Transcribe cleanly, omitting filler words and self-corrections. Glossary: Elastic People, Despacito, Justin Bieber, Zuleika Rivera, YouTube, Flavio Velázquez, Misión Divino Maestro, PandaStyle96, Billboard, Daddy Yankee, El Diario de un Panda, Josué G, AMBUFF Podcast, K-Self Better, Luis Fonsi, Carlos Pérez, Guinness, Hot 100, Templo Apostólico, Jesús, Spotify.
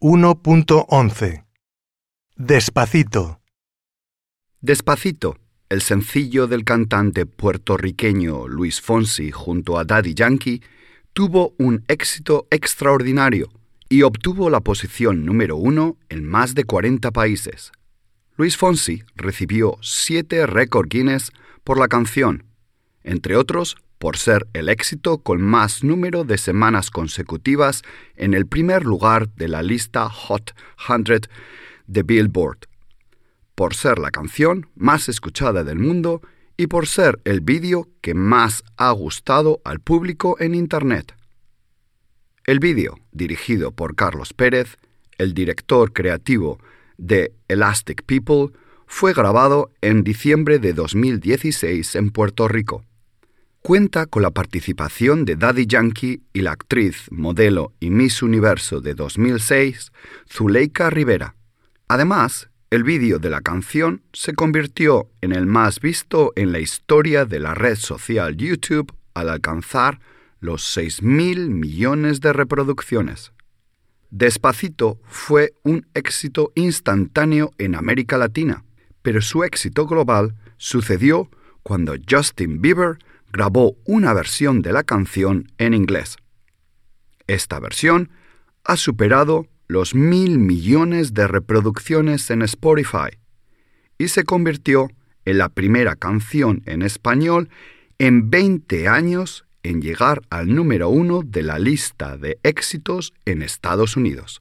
1.11 Despacito. Despacito, el sencillo del cantante puertorriqueño Luis Fonsi junto a Daddy Yankee, tuvo un éxito extraordinario y obtuvo la posición número 1 en más de 40 países. Luis Fonsi recibió 7 récord Guinness por la canción, entre otros por ser el éxito con más número de semanas consecutivas en el primer lugar de la lista Hot 100 de Billboard, por ser la canción más escuchada del mundo y por ser el vídeo que más ha gustado al público en Internet. El vídeo, dirigido por Carlos Pérez, el director creativo de Elastic People, fue grabado en diciembre de 2016 en Puerto Rico. Cuenta con la participación de Daddy Yankee y la actriz, modelo y Miss Universo de 2006, Zuleika Rivera. Además, el vídeo de la canción se convirtió en el más visto en la historia de la red social YouTube al alcanzar los 6.000 millones de reproducciones. Despacito fue un éxito instantáneo en América Latina, pero su éxito global sucedió cuando Justin Bieber grabó una versión de la canción en inglés. Esta versión ha superado los 1.000 millones de reproducciones en Spotify y se convirtió en la primera canción en español en 20 años en llegar al número 1 de la lista de éxitos en Estados Unidos.